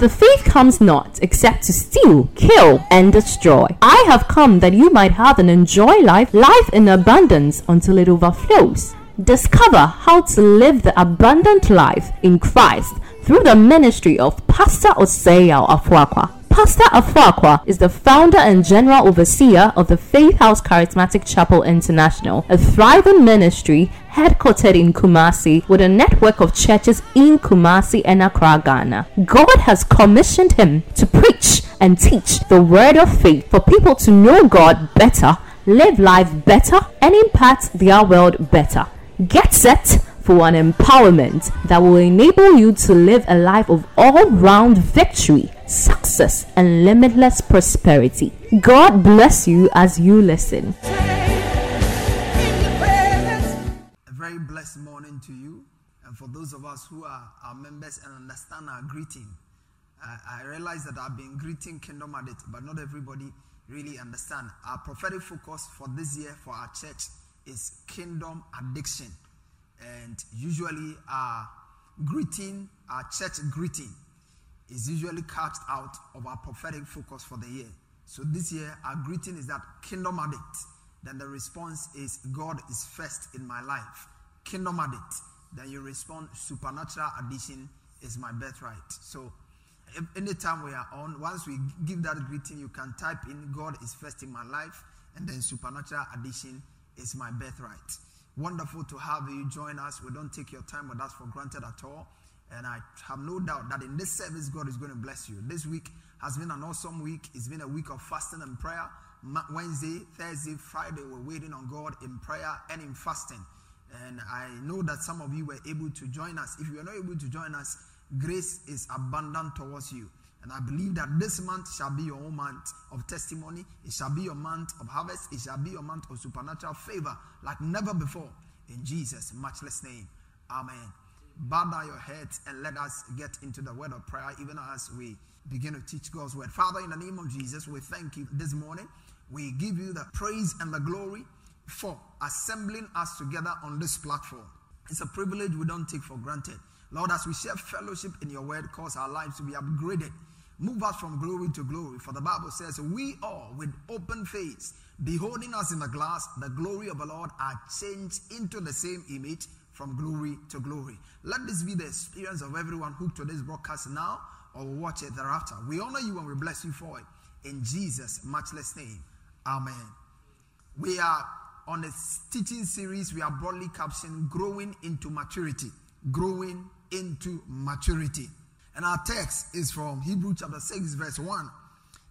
the thief comes not, except to steal, kill, and destroy. I have come that you might have and enjoy life, life in abundance until it overflows. Discover how to live the abundant life in Christ through the ministry of Pastor Osei Afuakwa. Pastor Afuakwa is the founder and general overseer of the Faith House Charismatic Chapel International, a thriving ministry headquartered in Kumasi with a network of churches in Kumasi and Accra, Ghana. God has commissioned him to preach and teach the word of faith for people to know God better, live life better, and impact their world better. Get set for an empowerment that will enable you to live a life of all-round victory, success, and limitless prosperity. God bless you as you listen. A very blessed morning to you, and for those of us who are our members and understand our greeting. I realize that I've been greeting Kingdom Addict, but not everybody really understand. Our prophetic focus for this year for our church is Kingdom Addiction. And usually our greeting, our church greeting, is usually cast out of our prophetic focus for the year. So this year, our greeting is that Kingdom Addict. Then the response is, God is first in my life. Kingdom Addict. Then you respond, supernatural addiction is my birthright. So anytime we are on, once we give that greeting, you can type in, God is first in my life, and then supernatural addiction is my birthright. Wonderful to have you join us. We don't take your time with us for granted at all. And I have no doubt that in this service, God is going to bless you. This week has been an awesome week. It's been a week of fasting and prayer. Wednesday, Thursday, Friday, we're waiting on God in prayer and in fasting. And I know that some of you were able to join us. If you are not able to join us, grace is abundant towards you. And I believe that this month shall be your own month of testimony. It shall be your month of harvest. It shall be your month of supernatural favor like never before. In Jesus' matchless name. Amen. Bow down your heads and let us get into the word of prayer even as we begin to teach God's word. Father, in the name of Jesus, we thank you this morning. We give you the praise and the glory for assembling us together on this platform. It's a privilege we don't take for granted. Lord, as we share fellowship in your word, cause our lives to be upgraded. Move us from glory to glory. For the Bible says, we all with open face, beholding us in the glass, the glory of the Lord, are changed into the same image from glory to glory. Let this be the experience of everyone hooked to this broadcast now or will watch it thereafter. We honor you and we bless you for it. In Jesus' matchless name. Amen. We are on a teaching series. We are broadly captioned, Growing into Maturity. Growing into Maturity. And our text is from Hebrews chapter 6 verse 1.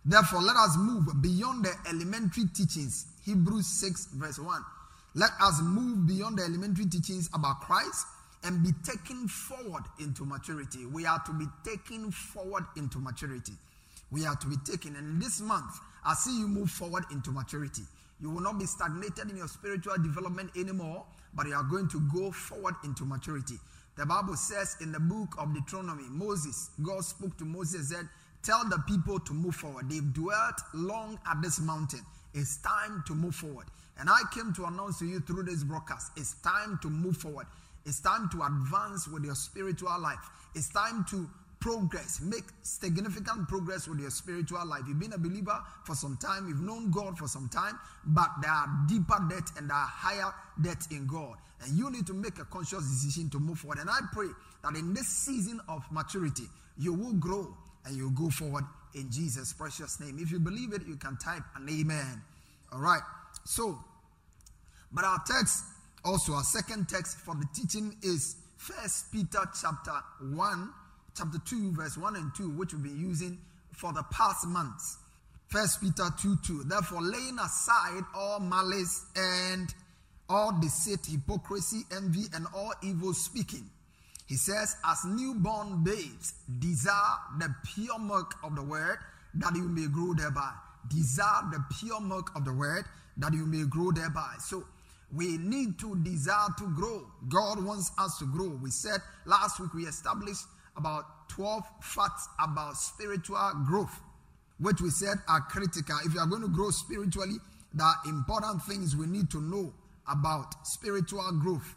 Therefore, let us move beyond the elementary teachings. Hebrews 6 verse 1. Let us move beyond the elementary teachings about Christ and be taken forward into maturity. We are to be taken forward into maturity. We are to be taken. And this month, I see you move forward into maturity. You will not be stagnated in your spiritual development anymore, but you are going to go forward into maturity. The Bible says in the book of Deuteronomy, Moses, God spoke to Moses and said, tell the people to move forward. They've dwelt long at this mountain. It's time to move forward. And I came to announce to you through this broadcast, it's time to move forward. It's time to advance with your spiritual life. It's time to progress, make significant progress with your spiritual life. You've been a believer for some time, you've known God for some time, but there are deeper depths and there are higher depths in God. And you need to make a conscious decision to move forward. And I pray that in this season of maturity, you will grow and you'll go forward in Jesus' precious name. If you believe it, you can type an amen. All right. So, but our text, also our second text for the teaching is 1 Peter chapter 2, verse 1 and 2, which we've been using for the past months. 1 Peter 2:2. Therefore, laying aside all malice and all deceit, hypocrisy, envy, and all evil speaking, he says, as newborn babes, desire the pure milk of the word that you may grow thereby. Desire the pure milk of the word that you may grow thereby. So we need to desire to grow. God wants us to grow. We said last week we established about 12 facts about spiritual growth, which we said are critical. If you are going to grow spiritually, there are important things we need to know about spiritual growth.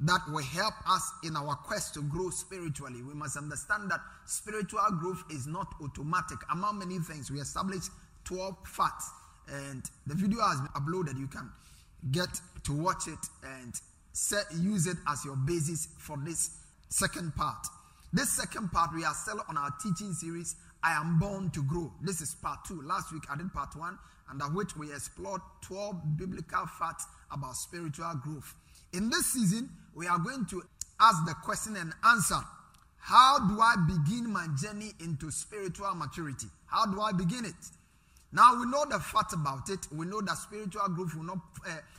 that will help us in our quest to grow spiritually. We must understand that spiritual growth is not automatic. Among many things, we established 12 facts, and the video has been uploaded. You can get to watch it and use it as your basis for this second part. This second part, we are still on our teaching series, I Am Born to Grow. This is part 2. Last week I did part 1, under which we explored 12 biblical facts about spiritual growth. In this season, we are going to ask the question and answer, how do I begin my journey into spiritual maturity? How do I begin it? Now, we know the fact about it. We know that spiritual growth will not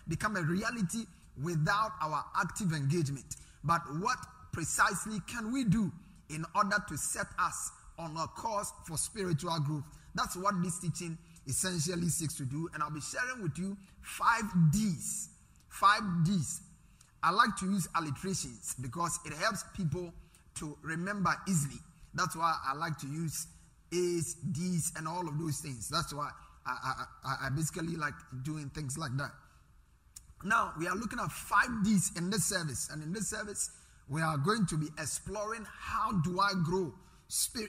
become a reality without our active engagement. But what precisely can we do in order to set us on a course for spiritual growth? That's what this teaching essentially seeks to do. And I'll be sharing with you 5 D's. 5 D's. I like to use alliterations because it helps people to remember easily. That's why I like to use A's, D's, and all of those things. That's why I basically like doing things like that. Now, we are looking at 5 D's in this service. And in this service, we are going to be exploring, how do I grow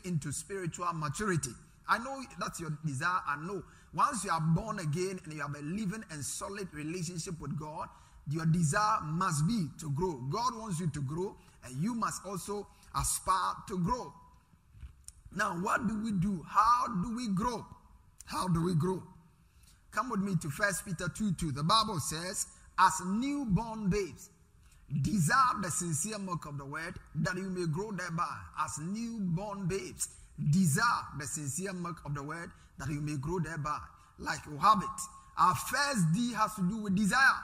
into spiritual maturity? I know that's your desire. I know once you are born again and you have a living and solid relationship with God, your desire must be to grow. God wants you to grow, and you must also aspire to grow. Now, what do we do? How do we grow? How do we grow? Come with me to 1 Peter 2:2. The Bible says, as newborn babes, desire the sincere milk of the word, that you may grow thereby. As newborn babes, desire the sincere milk of the word, that you may grow thereby, like you have it. Our first D has to do with desire.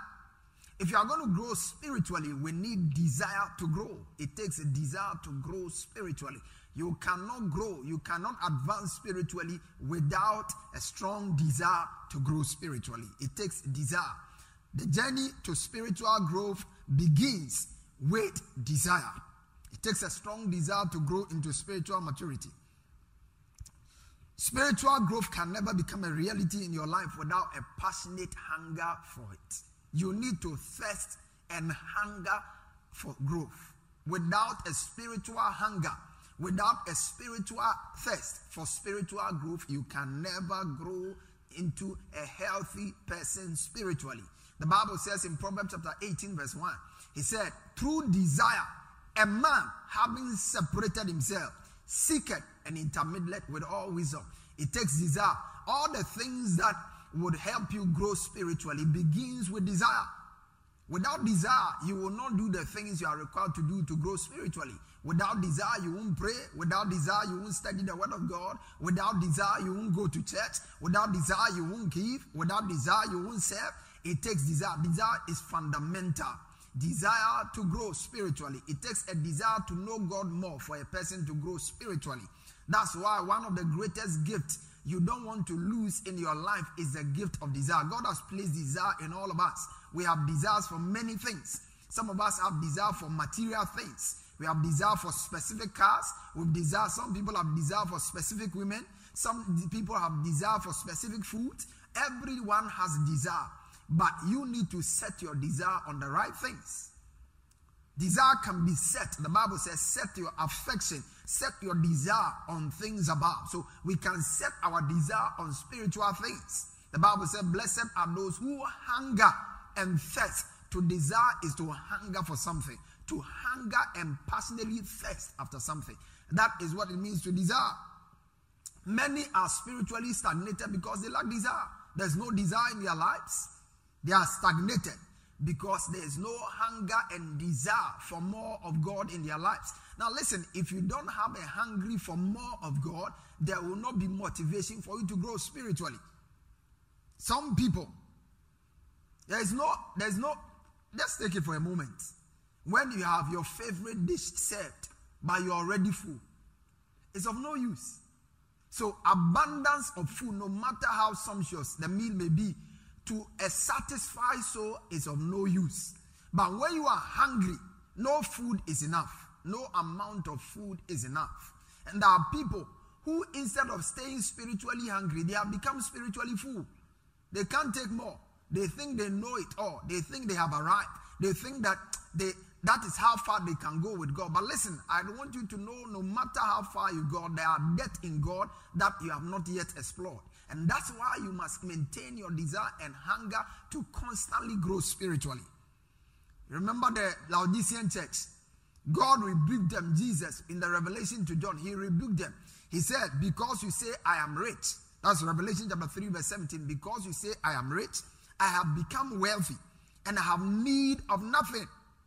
If you are going to grow spiritually, we need desire to grow. It takes a desire to grow spiritually. You cannot grow, you cannot advance spiritually without a strong desire to grow spiritually. It takes desire. The journey to spiritual growth begins with desire. It takes a strong desire to grow into spiritual maturity. Spiritual growth can never become a reality in your life without a passionate hunger for it. You need to thirst and hunger for growth. Without a spiritual hunger, without a spiritual thirst for spiritual growth, you can never grow into a healthy person spiritually. The Bible says in Proverbs chapter 18 verse 1, he said, through desire, a man having separated himself, seeketh and intermeddleth with all wisdom. It takes desire. All the things that would help you grow spiritually begins with desire. Without desire, you will not do the things you are required to do to grow spiritually. Without desire, you won't pray. Without desire, you won't study the word of God. Without desire, you won't go to church. Without desire, you won't give. Without desire, you won't serve. It takes desire. Desire is fundamental. Desire to grow spiritually. It takes a desire to know God more for a person to grow spiritually. That's why one of the greatest gifts you don't want to lose in your life is the gift of desire. God has placed desire in all of us. We have desires for many things. Some of us have desire for material things. We have desire for specific cars. We desire. Some people have desire for specific women. Some people have desire for specific food. Everyone has desire, but you need to set your desire on the right things. Desire can be set. The Bible says, set your affection, set your desire on things above. So we can set our desire on spiritual things. The Bible says, blessed are those who hunger and thirst. To desire is to hunger for something, to hunger and passionately thirst after something. That is what it means to desire. Many are spiritually stagnated because they lack desire. There's no desire in their lives. They are stagnated because there is no hunger and desire for more of God in their lives. Now listen, if you don't have a hungry for more of God, there will not be motivation for you to grow spiritually. Some people, let's take it for a moment. When you have your favorite dish served, but you're already full, it's of no use. So abundance of food, no matter how sumptuous the meal may be, to a satisfied soul is of no use. But when you are hungry, no food is enough. No amount of food is enough. And there are people who, instead of staying spiritually hungry, they have become spiritually full. They can't take more. They think they know it all. They think they have arrived. They think that they, That is how far they can go with God. But listen, I want you to know, no matter how far you go, there are depths in God that you have not yet explored. And that's why you must maintain your desire and hunger to constantly grow spiritually. Remember the Laodicean church. God rebuked them, Jesus, in the Revelation to John. He rebuked them. He said, because you say I am rich. That's Revelation chapter 3 verse 17. Because you say I am rich, I have become wealthy, and I have need of nothing.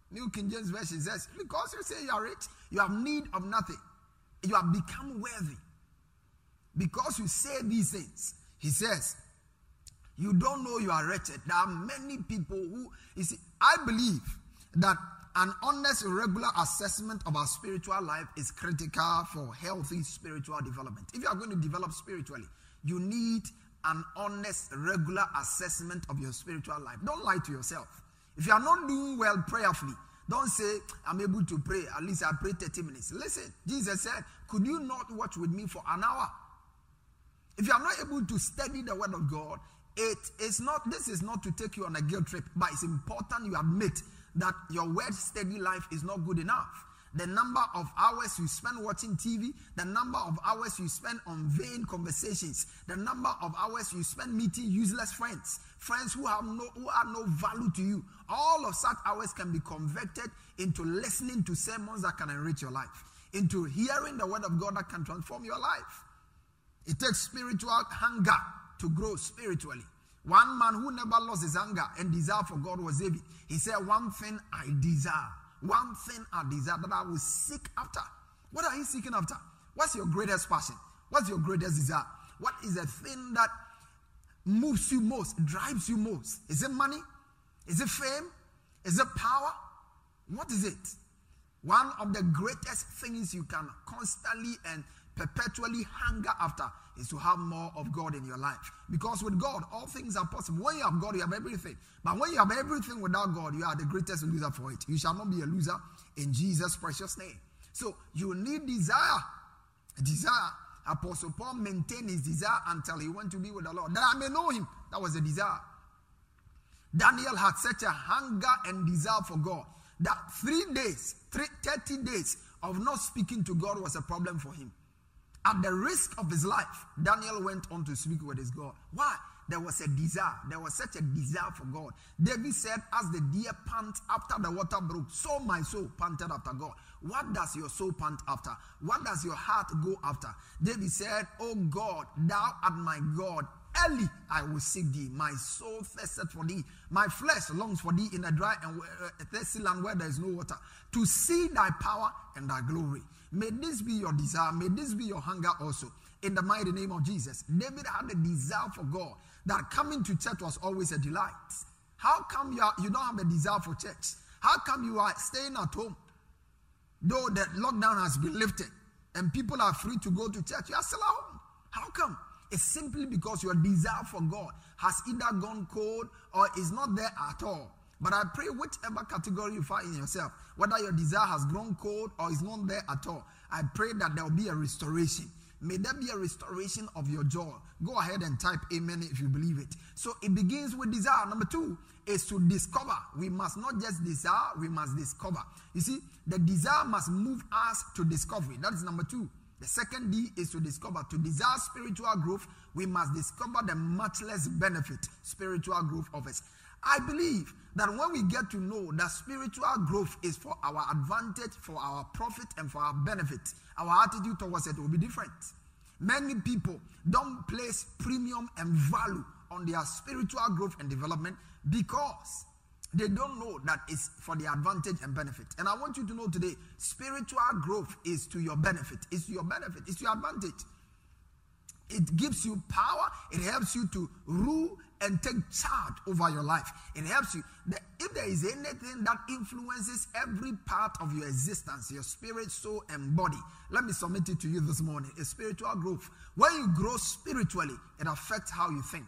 New King James Version says, because you say you are rich, you have need of nothing. You have become wealthy. Because you say these things, he says, you don't know you are wretched. There are many people who, you see, I believe that an honest, regular assessment of our spiritual life is critical for healthy spiritual development. If you are going to develop spiritually, you need an honest, regular assessment of your spiritual life. Don't lie to yourself. If you are not doing well prayerfully, don't say, I'm able to pray. At least I pray 30 minutes. Listen, Jesus said, could you not watch with me for an hour? If you are not able to study the word of God, this is not to take you on a guilt trip, but it's important you admit that your word study life is not good enough. The number of hours you spend watching TV, the number of hours you spend on vain conversations, the number of hours you spend meeting useless friends, friends who are no value to you. All of such hours can be converted into listening to sermons that can enrich your life, into hearing the word of God that can transform your life. It takes spiritual hunger to grow spiritually. One man who never lost his hunger and desire for God was David. He said, one thing I desire, one thing I desire that I will seek after. What are you seeking after? What's your greatest passion? What's your greatest desire? What is the thing that moves you most, drives you most? Is it money? Is it fame? Is it power? What is it? One of the greatest things you can constantly and perpetually hunger after is to have more of God in your life. Because with God, all things are possible. When you have God, you have everything. But when you have everything without God, you are the greatest loser for it. You shall not be a loser in Jesus' precious name. So you need desire. Desire. Apostle Paul maintained his desire until he went to be with the Lord, that I may know him. That was a desire. Daniel had such a hunger and desire for God that 30 days of not speaking to God was a problem for him. At the risk of his life, Daniel went on to speak with his God. Why? There was a desire. There was such a desire for God. David said, as the deer pants after the water brook, so my soul panted after God. What does your soul pant after? What does your heart go after? David said, O God, thou art my God. Early I will seek thee. My soul thirsteth for thee. My flesh longs for thee in a dry and thirsty land where there is no water, to see thy power and thy glory. May this be your desire. May this be your hunger also. In the mighty name of Jesus. David had a desire for God, that coming to church was always a delight. How come you don't have a desire for church? How come you are staying at home? Though the lockdown has been lifted and people are free to go to church, you are still at home. How come? It's simply because your desire for God has either gone cold or is not there at all. But I pray whichever category you find in yourself, whether your desire has grown cold or is not there at all, I pray that there will be a restoration. May there be a restoration of your joy. Go ahead and type amen if you believe it. So it begins with desire. Number two is to discover. We must not just desire, we must discover. You see, the desire must move us to discovery. That is number two. The second D is to discover. To desire spiritual growth, we must discover the much less benefit spiritual growth offers. I believe that when we get to know that spiritual growth is for our advantage, for our profit, and for our benefit, our attitude towards it will be different. Many people don't place premium and value on their spiritual growth and development because they don't know that it's for the advantage and benefit. And I want you to know today, spiritual growth is to your benefit. It's to your benefit. It's to your advantage. It gives you power. It helps you to rule and take charge over your life. It helps you. If there is anything that influences every part of your existence, your spirit, soul, and body, let me submit it to you this morning. It's spiritual growth. When you grow spiritually, it affects how you think.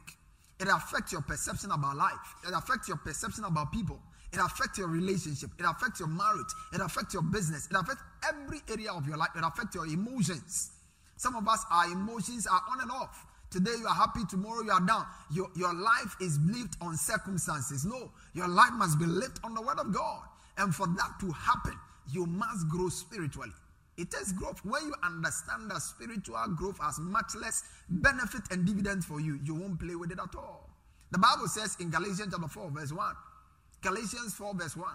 It affects your perception about life. It affects your perception about people. It affects your relationship. It affects your marriage. It affects your business. It affects every area of your life. It affects your emotions. Some of us, our emotions are on and off. Today you are happy, tomorrow you are down. Your life is lived on circumstances. No, your life must be lived on the word of God. And for that to happen, you must grow spiritually. It takes growth. When you understand that spiritual growth has much less benefit and dividends for you, you won't play with it at all. The Bible says in Galatians chapter 4 verse 1, Galatians 4 verse 1,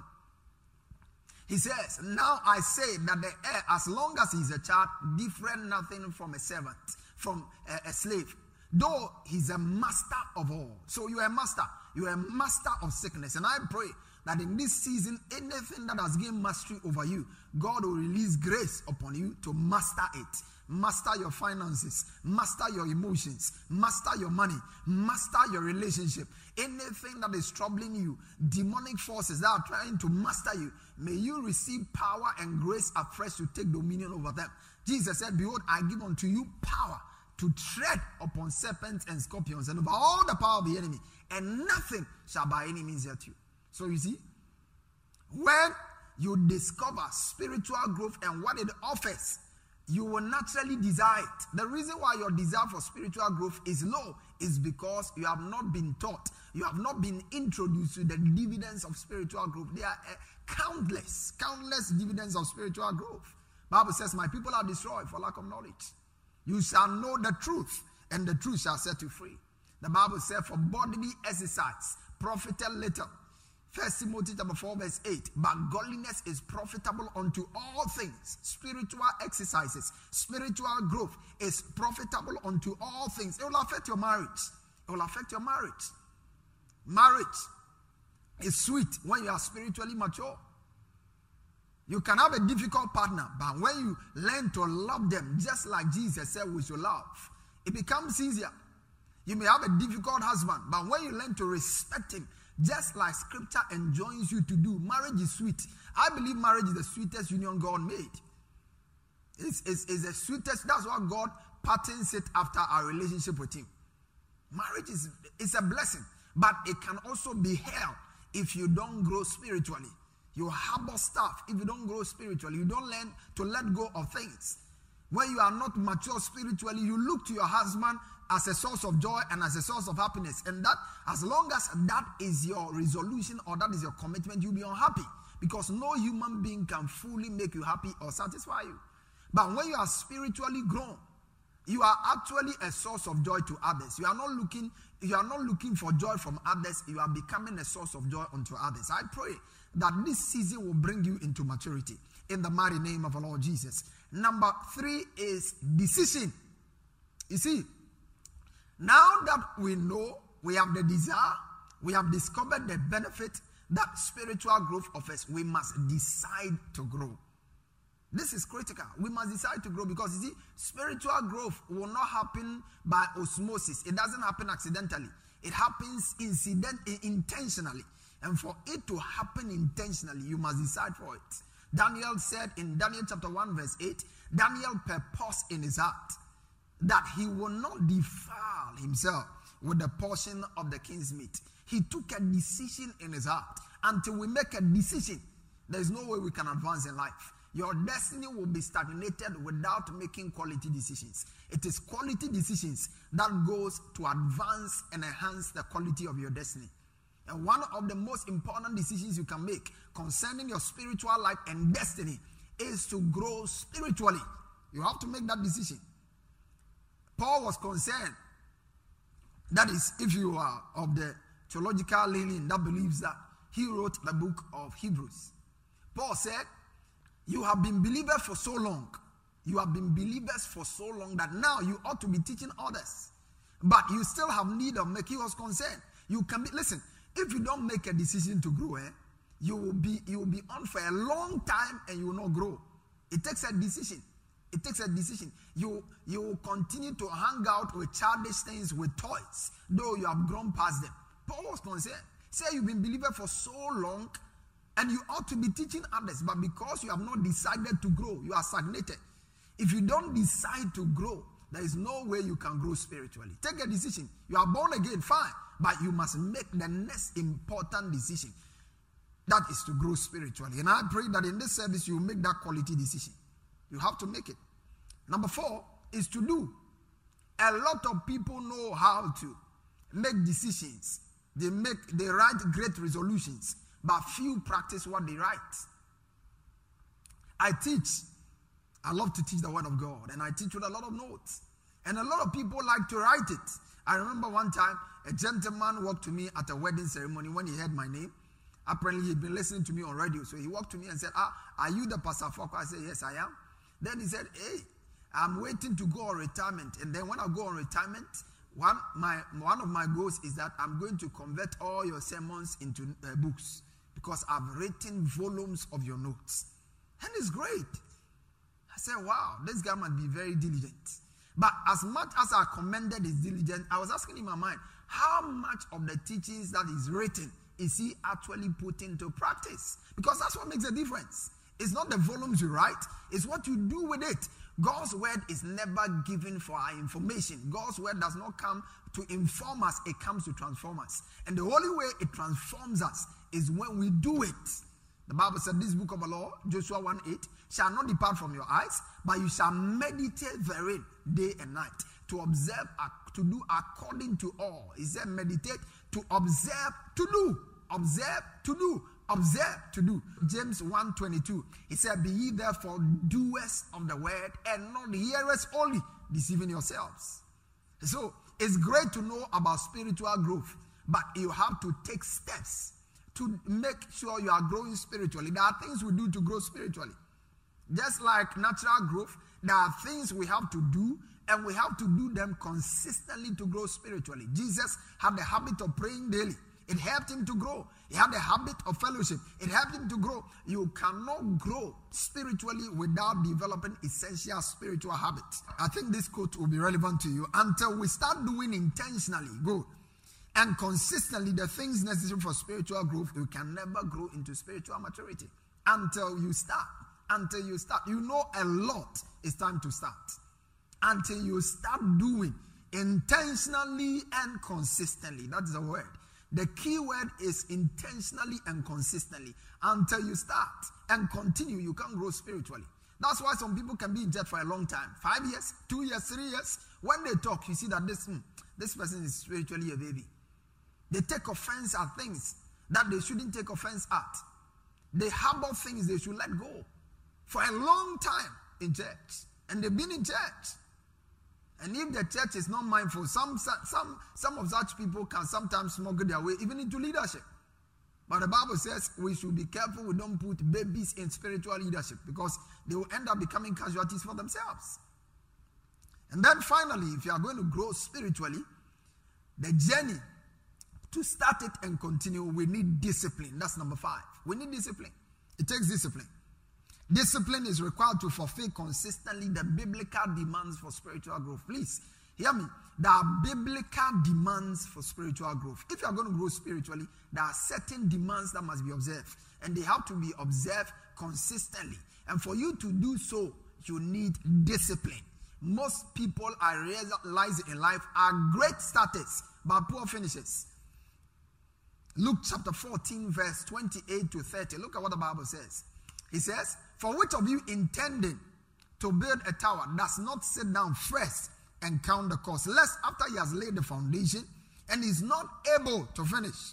he says, now I say that the heir, as long as he's a child, different nothing from a servant, from a slave, though he's a master of all. So you are a master. You are a master of sickness. And I pray that in this season, anything that has gained mastery over you, God will release grace upon you to master it. Master your finances, master your emotions, master your money, master your relationship. Anything that is troubling you, demonic forces that are trying to master you, may you receive power and grace afresh to take dominion over them. Jesus said, behold, I give unto you power to tread upon serpents and scorpions and over all the power of the enemy, and nothing shall by any means hurt you. So you see, when you discover spiritual growth and what it offers, you will naturally desire it. The reason why your desire for spiritual growth is low is because you have not been taught. You have not been introduced to the dividends of spiritual growth. There are countless dividends of spiritual growth. Bible says, my people are destroyed for lack of knowledge. You shall know the truth, and the truth shall set you free. The Bible says, for bodily exercise profiteth little. 1 Timothy chapter 4 verse 8, but godliness is profitable unto all things. Spiritual exercises, spiritual growth is profitable unto all things. It will affect your marriage. It will affect your marriage. Marriage is sweet when you are spiritually mature. You can have a difficult partner, but when you learn to love them, just like Jesus said we should love, it becomes easier. You may have a difficult husband, but when you learn to respect him, just like scripture enjoins you to do, marriage is sweet. I believe marriage is the sweetest union God made. It's the sweetest. That's why God patterns it after our relationship with him. Marriage is a blessing, but it can also be hell if you don't grow spiritually. You harbor stuff if you don't grow spiritually. You don't learn to let go of things. When you are not mature spiritually, you look to your husband as a source of joy and as a source of happiness. And that, as long as that is your resolution or that is your commitment, you'll be unhappy. Because no human being can fully make you happy or satisfy you. But when you are spiritually grown, you are actually a source of joy to others. You are not looking for joy from others. You are becoming a source of joy unto others. I pray that this season will bring you into maturity in the mighty name of our Lord Jesus. Number 3 is decision. You see, now that we know, we have the desire, we have discovered the benefit that spiritual growth offers, we must decide to grow. This is critical. We must decide to grow because, you see, spiritual growth will not happen by osmosis. It doesn't happen accidentally. It happens intentionally. And for it to happen intentionally, you must decide for it. Daniel said in Daniel chapter 1 verse 8, Daniel purposed in his heart that he will not defile himself with the portion of the king's meat. He took a decision in his heart. Until we make a decision, there is no way we can advance in life. Your destiny will be stagnated without making quality decisions. It is quality decisions that goes to advance and enhance the quality of your destiny. And one of the most important decisions you can make concerning your spiritual life and destiny is to grow spiritually. You have to make that decision. Paul was concerned. That is, if you are of the theological leaning that believes that he wrote the book of Hebrews. Paul said, you have been believers for so long. You have been believers for so long that now you ought to be teaching others. But you still have need of making us concerned. You can be, listen, if you don't make a decision to grow, you will be on for a long time and you will not grow. It takes a decision. It takes a decision. You will continue to hang out with childish things, with toys, though you have grown past them. Paul was concerned. Say you've been believer for so long, and you ought to be teaching others, but because you have not decided to grow, you are stagnated. If you don't decide to grow, there is no way you can grow spiritually. Take a decision. You are born again, fine, but you must make the next important decision. That is to grow spiritually. And I pray that in this service, you make that quality decision. You have to make it. Number 4 is to do. A lot of people know how to make decisions. They write great resolutions. but few practice what they write. I teach. I love to teach the word of God, and I teach with a lot of notes. And a lot of people like to write it. I remember one time, a gentleman walked to me at a wedding ceremony when he heard my name. Apparently, he'd been listening to me on radio. So he walked to me and said, are you the Pastor Afuakwa? I said, yes, I am. Then he said, hey, I'm waiting to go on retirement. And then when I go on retirement, one of my goals is that I'm going to convert all your sermons into books, because I've written volumes of your notes. And it's great. I said, wow, this guy must be very diligent. But as much as I commended his diligence, I was asking in my mind, how much of the teachings that is written is he actually put into practice? Because that's what makes a difference. It's not the volumes you write, it's what you do with it. God's word is never given for our information. God's word does not come to inform us, it comes to transform us. And the only way it transforms us is when we do it. The Bible said, this book of the law, Joshua 1:8, shall not depart from your eyes, but you shall meditate therein day and night, to observe, to do according to all. He said meditate, to observe, to do. Observe, to do. Observe, to do. James 1:22, he said, be ye therefore doers of the word, and not hearers only, deceiving yourselves. So, it's great to know about spiritual growth, but you have to take steps to make sure you are growing spiritually. There are things we do to grow spiritually. Just like natural growth, there are things we have to do, and we have to do them consistently to grow spiritually. Jesus had the habit of praying daily. It helped him to grow. He had the habit of fellowship. It helped him to grow. You cannot grow spiritually without developing essential spiritual habits. I think this quote will be relevant to you. Until we start doing intentionally, go, and consistently the things necessary for spiritual growth, you can never grow into spiritual maturity. Until you start. You know a lot, it's time to start. Until you start doing intentionally and consistently. That's the word. The key word is intentionally and consistently. Until you start and continue, you can't grow spiritually. That's why some people can be in church for a long time. 5 years, 2 years, 3 years. When they talk, you see that this person is spiritually a baby. They take offense at things that they shouldn't take offense at. They harbor things they should let go for a long time in church. And they've been in church. And if the church is not mindful, some of such people can sometimes smuggle their way even into leadership. But the Bible says we should be careful we don't put babies in spiritual leadership, because they will end up becoming casualties for themselves. And then finally, if you are going to grow spiritually, the journey to start it and continue, we need discipline. That's number 5. We need discipline. It takes discipline. Discipline is required to fulfill consistently the biblical demands for spiritual growth. Please, hear me. There are biblical demands for spiritual growth. If you are going to grow spiritually, there are certain demands that must be observed. And they have to be observed consistently. And for you to do so, you need discipline. Most people, I realize in life, are great starters, but poor finishers. Luke chapter 14, verse 28 to 30. Look at what the Bible says. He says, for which of you intending to build a tower does not sit down first and count the cost, lest after he has laid the foundation and is not able to finish,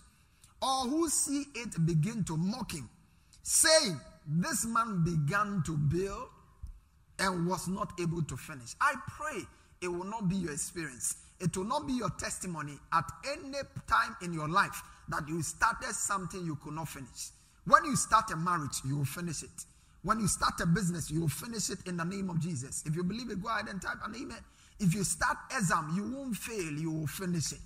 or who see it begin to mock him, saying, this man began to build and was not able to finish. I pray it will not be your experience. It will not be your testimony at any time in your life that you started something you could not finish. When you start a marriage, you will finish it. When you start a business, you will finish it in the name of Jesus. If you believe it, go ahead and type an amen. If you start exam, you won't fail, you will finish it.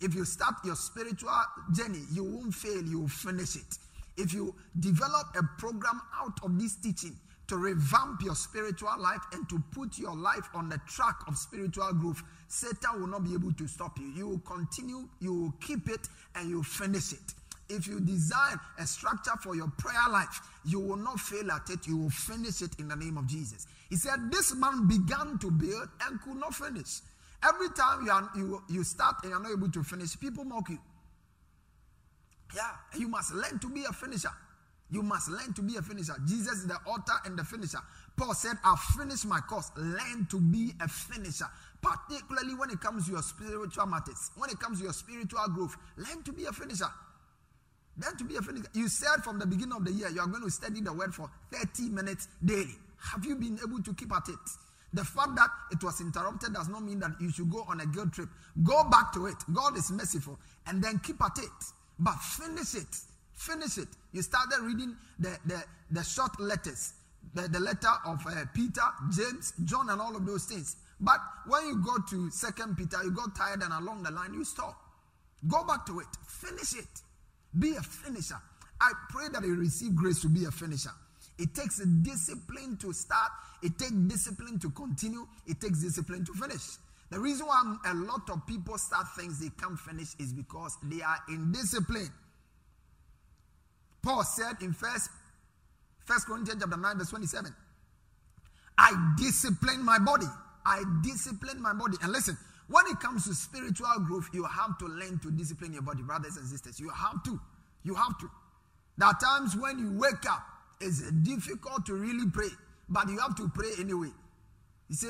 If you start your spiritual journey, you won't fail, you will finish it. If you develop a program out of this teaching to revamp your spiritual life and to put your life on the track of spiritual growth, Satan will not be able to stop you. You will continue, you will keep it, and you will finish it. If you design a structure for your prayer life, you will not fail at it. You will finish it in the name of Jesus. He said, this man began to build and could not finish. Every time you start and you are not able to finish, people mock you. Yeah, you must learn to be a finisher. You must learn to be a finisher. Jesus is the author and the finisher. Paul said, I've finished my course. Learn to be a finisher. Particularly when it comes to your spiritual matters. When it comes to your spiritual growth, learn to be a finisher. Then to be a Phoenix, you said from the beginning of the year, you are going to study the word for 30 minutes daily. Have you been able to keep at it? The fact that it was interrupted does not mean that you should go on a guilt trip. Go back to it. God is merciful. And then keep at it. But finish it. Finish it. You started reading the short letters. The letter of Peter, James, John, and all of those things. But when you go to 2 Peter, you got tired and along the line, you stop. Go back to it. Finish it. Be a finisher. I pray that you receive grace to be a finisher. It takes a discipline to start. It takes discipline to continue. It takes discipline to finish. The reason why a lot of people start things they can't finish is because they are indisciplined. Paul said in 1 Corinthians chapter 9 verse 27, I discipline my body. I discipline my body. And listen, when it comes to spiritual growth, you have to learn to discipline your body, brothers and sisters. You have to. You have to. There are times when you wake up, it's difficult to really pray, but you have to pray anyway. You say,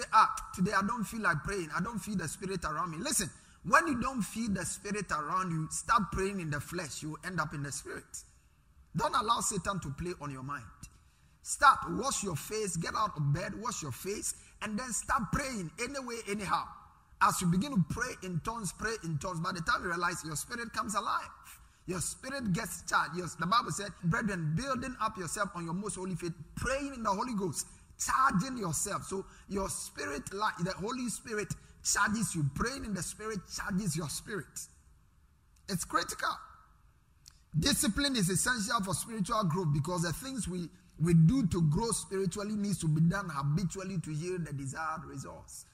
today I don't feel like praying. I don't feel the spirit around me. Listen, when you don't feel the spirit around you, start praying in the flesh. You end up in the spirit. Don't allow Satan to play on your mind. Start, wash your face, get out of bed, wash your face, and then start praying any way, anyhow. As you begin to pray in tongues, by the time you realize your spirit comes alive. Your spirit gets charged. The Bible said, brethren, building up yourself on your most holy faith, praying in the Holy Ghost, charging yourself. So your spirit, like the Holy Spirit charges you. Praying in the Spirit charges your spirit. It's critical. Discipline is essential for spiritual growth because the things we do to grow spiritually needs to be done habitually to yield the desired results.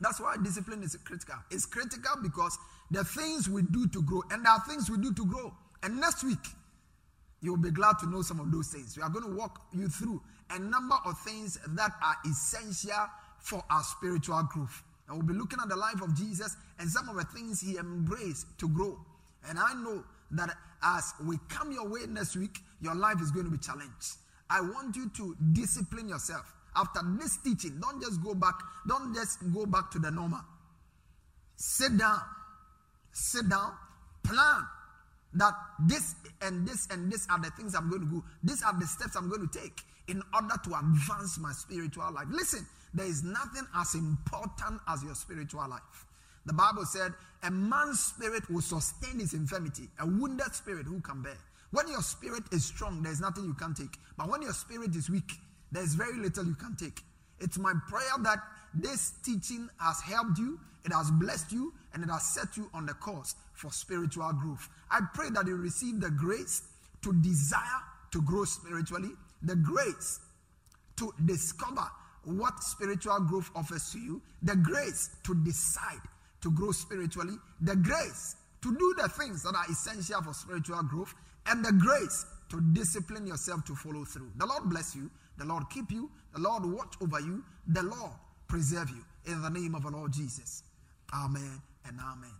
That's why discipline is critical. It's critical because the things we do to grow, and there are things we do to grow. And next week, you'll be glad to know some of those things. We are going to walk you through a number of things that are essential for our spiritual growth. And we'll be looking at the life of Jesus and some of the things he embraced to grow. And I know that as we come your way next week, your life is going to be challenged. I want you to discipline yourself. After this teaching, don't just go back. Don't just go back to the normal. Sit down. Sit down. Plan that this and this and this are the things I'm going to do. These are the steps I'm going to take in order to advance my spiritual life. Listen, there is nothing as important as your spiritual life. The Bible said, a man's spirit will sustain his infirmity. A wounded spirit, who can bear? When your spirit is strong, there is nothing you can take. But when your spirit is weak, there's very little you can take. It's my prayer that this teaching has helped you, it has blessed you, and it has set you on the course for spiritual growth. I pray that you receive the grace to desire to grow spiritually, the grace to discover what spiritual growth offers to you, the grace to decide to grow spiritually, the grace to do the things that are essential for spiritual growth, and the grace to discipline yourself to follow through. The Lord bless you. The Lord keep you. The Lord watch over you. The Lord preserve you. In the name of the Lord Jesus. Amen and amen.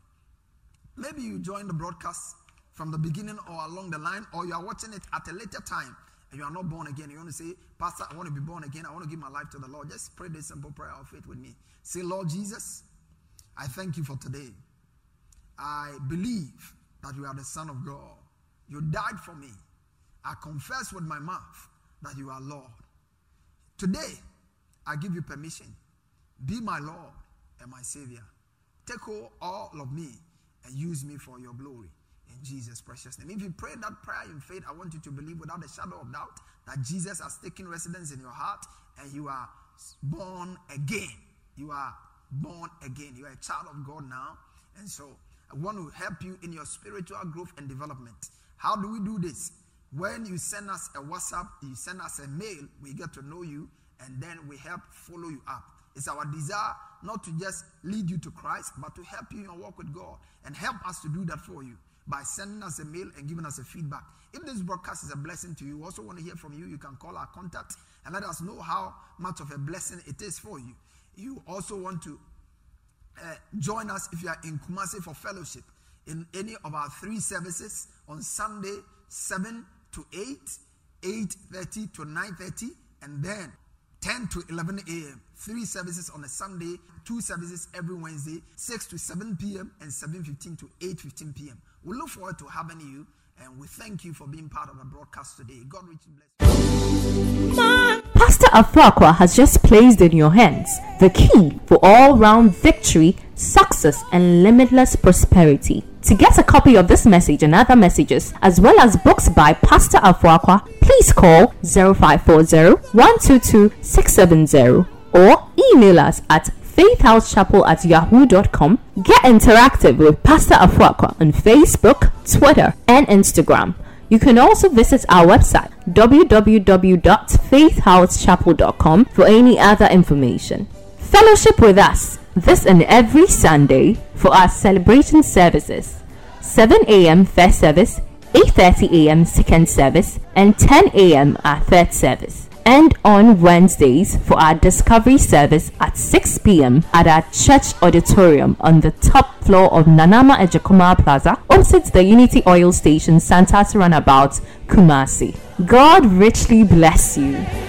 Maybe you joined the broadcast from the beginning or along the line, or you are watching it at a later time and you are not born again. You want to say, Pastor, I want to be born again. I want to give my life to the Lord. Just pray this simple prayer of faith with me. Say, Lord Jesus, I thank you for today. I believe that you are the Son of God. You died for me. I confess with my mouth that you are Lord. Today, I give you permission. Be my Lord and my Savior. Take all of me and use me for your glory. In Jesus' precious name. If you pray that prayer in faith, I want you to believe without a shadow of doubt that Jesus has taken residence in your heart and you are born again. You are born again. You are a child of God now. And so, I want to help you in your spiritual growth and development. How do we do this? When you send us a WhatsApp, you send us a mail, we get to know you, and then we help follow you up. It's our desire not to just lead you to Christ, but to help you in your walk with God and help us to do that for you by sending us a mail and giving us a feedback. If this broadcast is a blessing to you, we also want to hear from you. You can call our contact and let us know how much of a blessing it is for you. You also want to join us if you are in Kumasi for fellowship in any of our three services on Sunday, 7 to 8, 8:30 to 9:30, and then 10 to 11 a.m. Three services on a Sunday, two services every Wednesday, 6 to 7 p.m. and 7:15 to 8:15 p.m. We look forward to having you And we thank you for being part of the broadcast today. God richly bless you. Pastor Afuakwa has just placed in your hands the key for all-round victory, success, and limitless prosperity. To get a copy of this message and other messages, as well as books by Pastor Afuakwa, please call 0540-122-670 or email us at faithhousechapel@yahoo.com. Get interactive with Pastor Afuakwa on Facebook, Twitter, and Instagram. You can also visit our website www.faithhousechapel.com for any other information. Fellowship with us this and every Sunday for our celebration services: 7 a.m. first service, 8:30 a.m. second service, and 10 a.m. our third service. And on Wednesdays for our discovery service at 6 p.m. at our church auditorium on the top floor of Nanama Ejekoma Plaza, opposite the Unity Oil Station, Santas Runabout, Kumasi. God richly bless you.